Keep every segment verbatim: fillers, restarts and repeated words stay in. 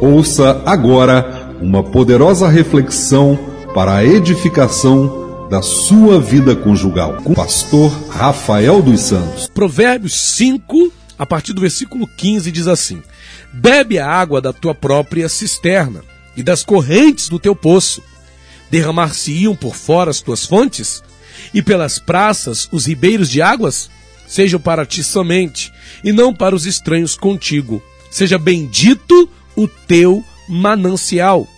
Ouça agora uma poderosa reflexão para a edificação da sua vida conjugal, com o pastor Rafael dos Santos. Provérbios cinco, a partir do versículo quinze, diz assim: bebe a água da tua própria cisterna e das correntes do teu poço. Derramar-se-iam por fora as tuas fontes, e pelas praças os ribeiros de águas sejam para ti somente, e não para os estranhos contigo. Seja bendito o teu manancial,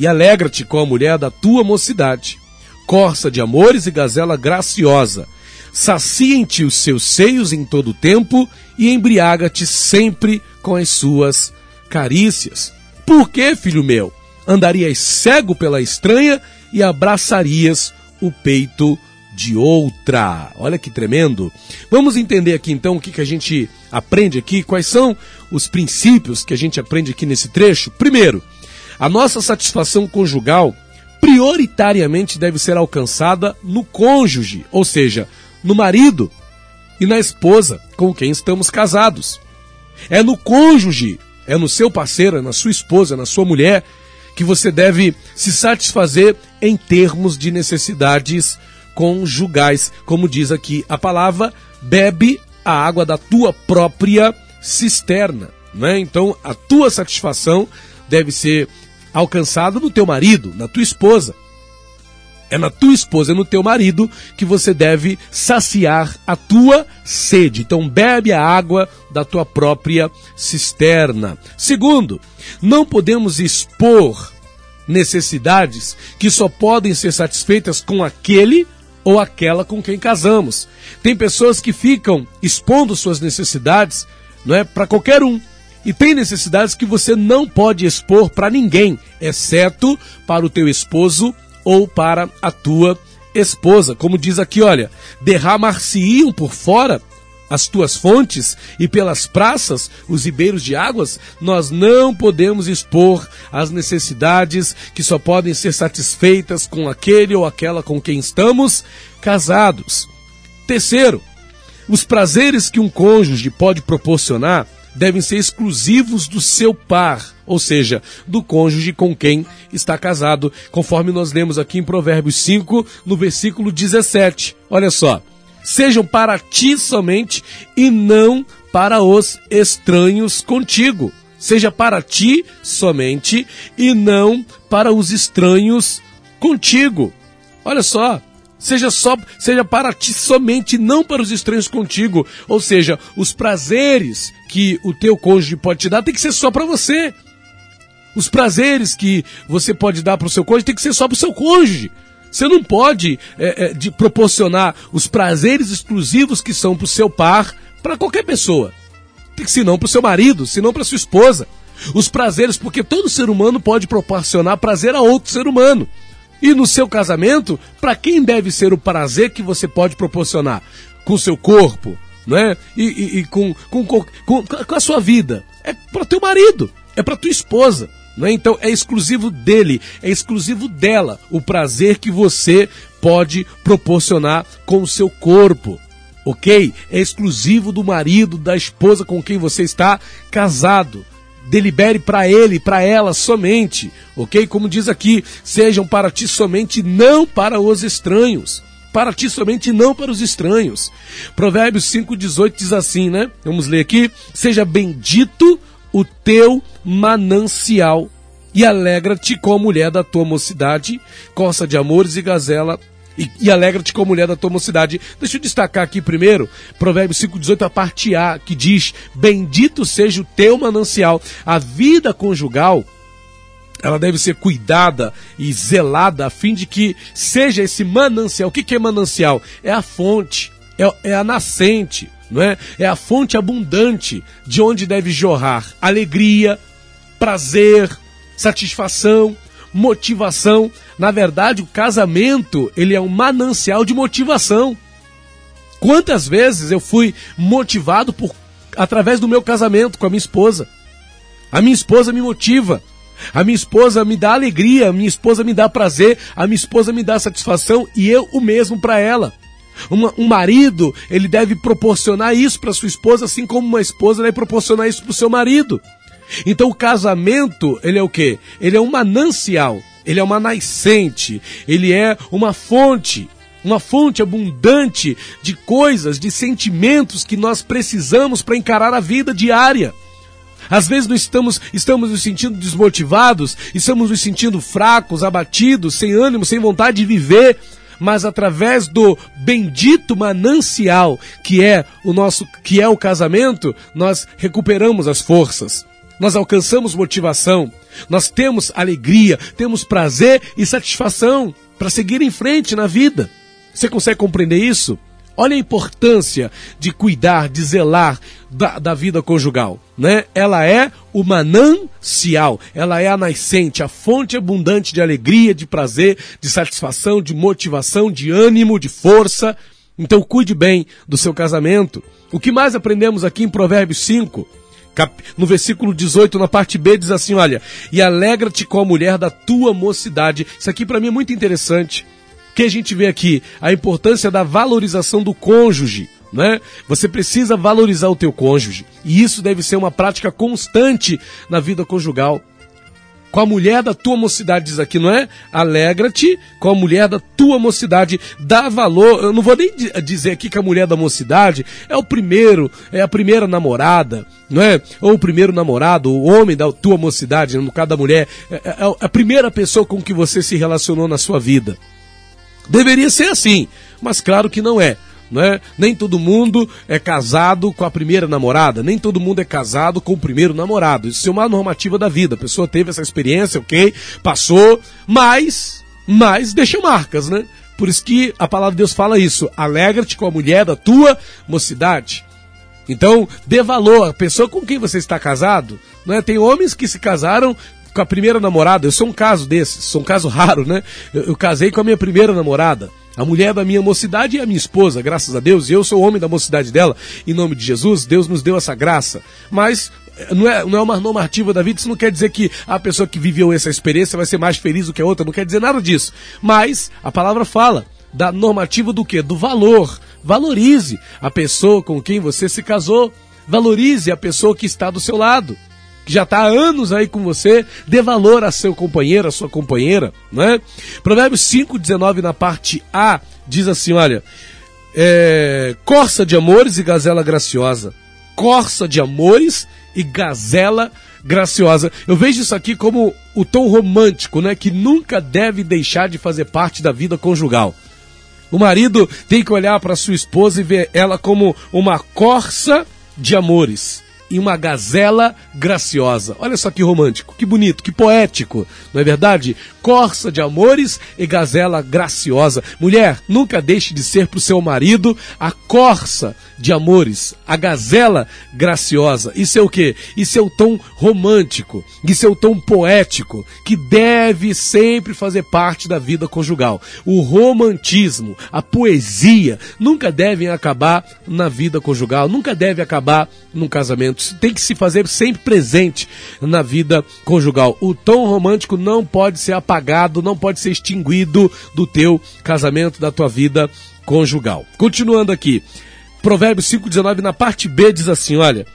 e alegra-te com a mulher da tua mocidade, corça de amores e gazela graciosa. Sacia em ti os seus seios em todo o tempo, e embriaga-te sempre com as suas carícias. Por que, filho meu, andarias cego pela estranha e abraçarias o peito de outra? Olha que tremendo! Vamos entender aqui então o que, que a gente aprende aqui, quais são os princípios que a gente aprende aqui nesse trecho. Primeiro, a nossa satisfação conjugal prioritariamente deve ser alcançada no cônjuge, ou seja, no marido e na esposa com quem estamos casados. É no cônjuge, é no seu parceiro, é na sua esposa, é na sua mulher, que você deve se satisfazer em termos de necessidades conjugais. Como diz aqui a palavra, bebe a água da tua própria cisterna, né? Então, a tua satisfação deve ser alcançada no teu marido, na tua esposa. É na tua esposa, é no teu marido que você deve saciar a tua sede. Então bebe a água da tua própria cisterna. Segundo, não podemos expor necessidades que só podem ser satisfeitas com aquele ou aquela com quem casamos. Tem pessoas que ficam expondo suas necessidades, não é, para qualquer um. E tem necessidades que você não pode expor para ninguém, exceto para o teu esposo ou para a tua esposa. Como diz aqui, olha, derramar-se-iam por fora as tuas fontes e pelas praças os ribeiros de águas. Nós não podemos expor as necessidades que só podem ser satisfeitas com aquele ou aquela com quem estamos casados. Terceiro, os prazeres que um cônjuge pode proporcionar devem ser exclusivos do seu par, ou seja, do cônjuge com quem está casado, conforme nós lemos aqui em Provérbios cinco, no versículo dezessete. Olha só, sejam para ti somente e não para os estranhos contigo. Seja para ti somente e não para os estranhos contigo. Olha só. Seja, só, seja para ti somente, não para os estranhos contigo. Ou seja, os prazeres que o teu cônjuge pode te dar tem que ser só para você. Os prazeres que você pode dar para o seu cônjuge tem que ser só para o seu cônjuge. Você não pode é, é, de proporcionar os prazeres exclusivos que são para o seu par para qualquer pessoa. Tem que, se não para o seu marido, se não para sua esposa. Os prazeres, porque todo ser humano pode proporcionar prazer a outro ser humano. E no seu casamento, para quem deve ser o prazer que você pode proporcionar? Com o seu corpo, não é? E, e, e com, com, com, com a sua vida. É para teu marido, é para tua esposa, não é? Então é exclusivo dele, é exclusivo dela o prazer que você pode proporcionar com o seu corpo, ok? É exclusivo do marido, da esposa com quem você está casado. Delibere para ele, para ela somente, ok? Como diz aqui, sejam para ti somente, não para os estranhos. Para ti somente, não para os estranhos. Provérbios cinco, dezoito diz assim, né? Vamos ler aqui. Seja bendito o teu manancial e alegra-te com a mulher da tua mocidade, corça de amores e gazela, e, e alegra-te com a mulher da tua mocidade. Deixa eu destacar aqui primeiro, Provérbios cinco, dezoito, a parte A, que diz, bendito seja o teu manancial. A vida conjugal, ela deve ser cuidada e zelada, a fim de que seja esse manancial. O que, que é manancial? É a fonte, é, é a nascente, não é? É a fonte abundante de onde deve jorrar alegria, prazer, satisfação, motivação. Na verdade, o casamento, ele é um manancial de motivação. Quantas vezes eu fui motivado por, através do meu casamento com a minha esposa. A minha esposa me motiva, a minha esposa me dá alegria, a minha esposa me dá prazer, a minha esposa me dá satisfação, e eu o mesmo para ela. Uma, um marido, ele deve proporcionar isso para sua esposa, assim como uma esposa deve proporcionar isso para o seu marido. Então o casamento, ele é o quê? Ele é um manancial, ele é uma nascente, ele é uma fonte, uma fonte abundante de coisas, de sentimentos que nós precisamos para encarar a vida diária. Às vezes nós estamos, estamos nos sentindo desmotivados, estamos nos sentindo fracos, abatidos, sem ânimo, sem vontade de viver, mas através do bendito manancial que é o nosso, que é o casamento, nós recuperamos as forças, nós alcançamos motivação, nós temos alegria, temos prazer e satisfação para seguir em frente na vida. Você consegue compreender isso? Olha a importância de cuidar, de zelar da, da vida conjugal, né? Ela é o manancial, ela é a nascente, a fonte abundante de alegria, de prazer, de satisfação, de motivação, de ânimo, de força. Então cuide bem do seu casamento. O que mais aprendemos aqui em Provérbios cinco, cap... no versículo dezoito, na parte B, diz assim, olha, e alegra-te com a mulher da tua mocidade. Isso aqui para mim é muito interessante. Que a gente vê aqui a importância da valorização do cônjuge, né? Você precisa valorizar o teu cônjuge, e isso deve ser uma prática constante na vida conjugal. Com a mulher da tua mocidade, diz aqui, não é? Alegra-te com a mulher da tua mocidade, dá valor. Eu não vou nem dizer aqui que a mulher da mocidade é o primeiro, é a primeira namorada, não é? Ou o primeiro namorado, o homem da tua mocidade, no caso da mulher, é a primeira pessoa com que você se relacionou na sua vida. Deveria ser assim, mas claro que não é, né? Nem todo mundo é casado com a primeira namorada, nem todo mundo é casado com o primeiro namorado. Isso é uma normativa da vida, a pessoa teve essa experiência, ok, passou, mas, mas deixa marcas, né? Por isso que a palavra de Deus fala isso, alegra-te com a mulher da tua mocidade. Então, dê valor à pessoa com quem você está casado, né? Tem homens que se casaram com a primeira namorada. Eu sou um caso desses, sou um caso raro, né? Eu, eu casei com a minha primeira namorada, a mulher da minha mocidade é a minha esposa, graças a Deus, e eu sou o homem da mocidade dela, em nome de Jesus. Deus nos deu essa graça, mas não é, não é uma normativa da vida. Isso não quer dizer que a pessoa que viveu essa experiência vai ser mais feliz do que a outra, não quer dizer nada disso, mas a palavra fala da normativa do quê? Do valor. Valorize a pessoa com quem você se casou, valorize a pessoa que está do seu lado, que já está há anos aí com você. Dê valor a seu companheiro, a sua companheira, né? Provérbios cinco, dezenove, na parte A, diz assim, olha, é, corça de amores e gazela graciosa, corça de amores e gazela graciosa. Eu vejo isso aqui como o tom romântico, né, que nunca deve deixar de fazer parte da vida conjugal. O marido tem que olhar para sua esposa e ver ela como uma corça de amores e uma gazela graciosa. Olha só que romântico, que bonito, que poético, não é verdade? Corça de amores e gazela graciosa. Mulher, nunca deixe de ser para o seu marido a corça de amores, a gazela graciosa. Isso é o quê? Isso é o tom romântico, isso é o tom poético, que deve sempre fazer parte da vida conjugal. O romantismo, a poesia, nunca devem acabar na vida conjugal, nunca deve acabar num casamento. Tem que se fazer sempre presente na vida conjugal. O tom romântico não pode ser apagado, não pode ser extinguido do teu casamento, da tua vida conjugal. Continuando aqui, Provérbios cinco, dezenove, na parte B, diz assim, olha,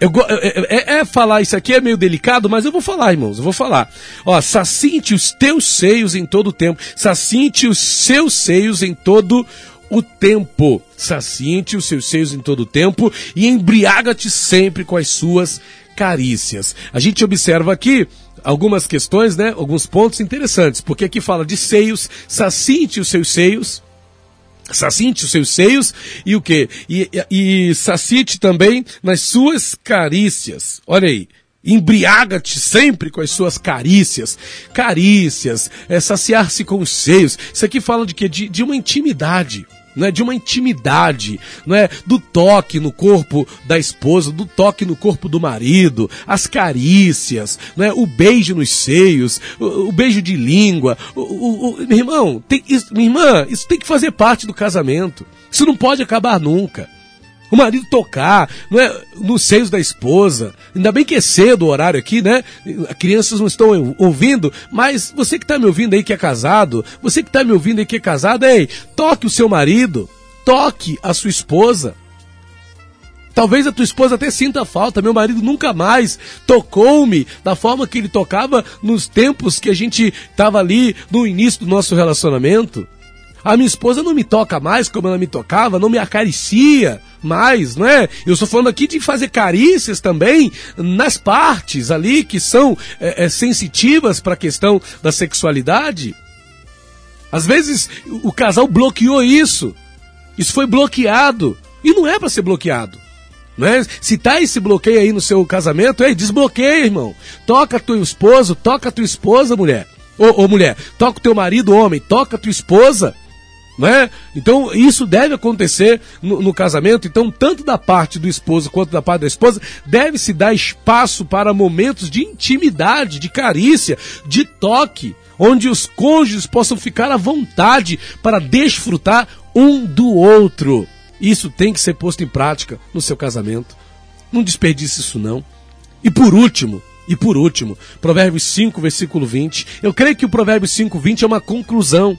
eu, é, é, é falar isso aqui, é meio delicado, mas eu vou falar, irmãos, eu vou falar. Ó, sacinte os teus seios em todo o tempo, sacinte os seus seios em todo o o tempo, saciente os seus seios em todo o tempo e embriaga-te sempre com as suas carícias. A gente observa aqui algumas questões, né? Alguns pontos interessantes, porque aqui fala de seios, saciente os seus seios, saciente os seus seios e o quê? E, e, e saciente também nas suas carícias. Olha aí. Embriaga-te sempre com as suas carícias, carícias, é, saciar-se com os seios. Isso aqui fala de quê? De, de uma intimidade, não é? De uma intimidade, não é? Do toque no corpo da esposa, do toque no corpo do marido, as carícias, não é? O beijo nos seios, o, o beijo de língua. O, o, o, meu irmão, tem, isso, minha irmã, isso tem que fazer parte do casamento. Isso não pode acabar nunca. O marido tocar, não é, nos seios da esposa. Ainda bem que é cedo o horário aqui, né? Crianças não estão ouvindo, mas você que está me ouvindo aí que é casado, você que está me ouvindo aí que é casado, ei, toque o seu marido, toque a sua esposa. Talvez a tua esposa até sinta falta. Meu marido nunca mais tocou-me da forma que ele tocava nos tempos que a gente estava ali no início do nosso relacionamento. A minha esposa não me toca mais como ela me tocava, não me acaricia mais, não é? Eu estou falando aqui de fazer carícias também nas partes ali que são é, é, sensitivas para a questão da sexualidade. Às vezes o casal bloqueou isso, isso foi bloqueado e não é para ser bloqueado. Não é? Se tá esse bloqueio aí no seu casamento, é, desbloqueia, irmão. Toca teu esposo, toca tua esposa, mulher. Ô, ô mulher, toca o teu marido, homem, toca tua esposa. Não é? Então isso deve acontecer no, no casamento. Então tanto da parte do esposo quanto da parte da esposa deve-se dar espaço para momentos de intimidade, de carícia, de toque, onde os cônjuges possam ficar à vontade para desfrutar um do outro. Isso tem que ser posto em prática no seu casamento. Não desperdice isso não. E por último, E por último, Provérbios cinco, versículo vinte. Eu creio que o Provérbios cinco, vinte é uma conclusão.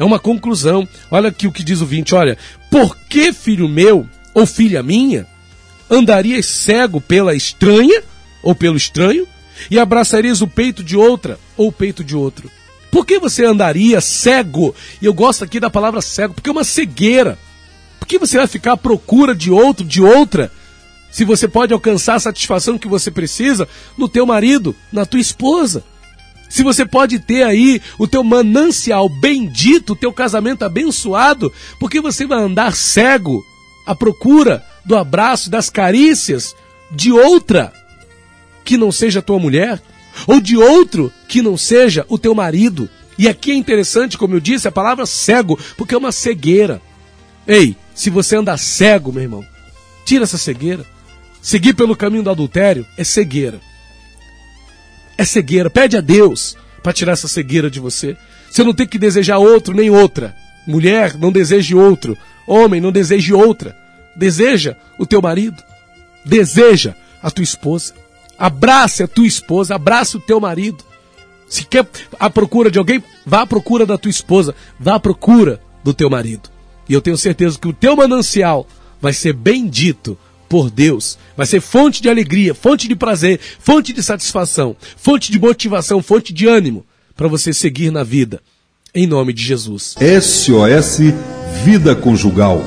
É uma conclusão. Olha aqui o que diz o vinte, olha. Por que, filho meu, ou filha minha, andarias cego pela estranha, ou pelo estranho, e abraçarias o peito de outra, ou o peito de outro? Por que você andaria cego? E eu gosto aqui da palavra cego, porque é uma cegueira. Por que você vai ficar à procura de outro, de outra, se você pode alcançar a satisfação que você precisa no teu marido, na tua esposa? Se você pode ter aí o teu manancial bendito, o teu casamento abençoado, porque você vai andar cego à procura do abraço, das carícias de outra que não seja tua mulher, ou de outro que não seja o teu marido? E aqui é interessante, como eu disse, a palavra cego, porque é uma cegueira. Ei, se você andar cego, meu irmão, tira essa cegueira. Seguir pelo caminho do adultério é cegueira. É cegueira. Pede a Deus para tirar essa cegueira de você. Você não tem que desejar outro nem outra. Mulher, não deseje outro. Homem, não deseje outra. Deseja o teu marido. Deseja a tua esposa. Abrace a tua esposa. Abrace o teu marido. Se quer à procura de alguém, vá à procura da tua esposa. Vá à procura do teu marido. E eu tenho certeza que o teu manancial vai ser bendito por Deus, vai ser fonte de alegria, fonte de prazer, fonte de satisfação, fonte de motivação, fonte de ânimo para você seguir na vida, em nome de Jesus. S O S Vida Conjugal.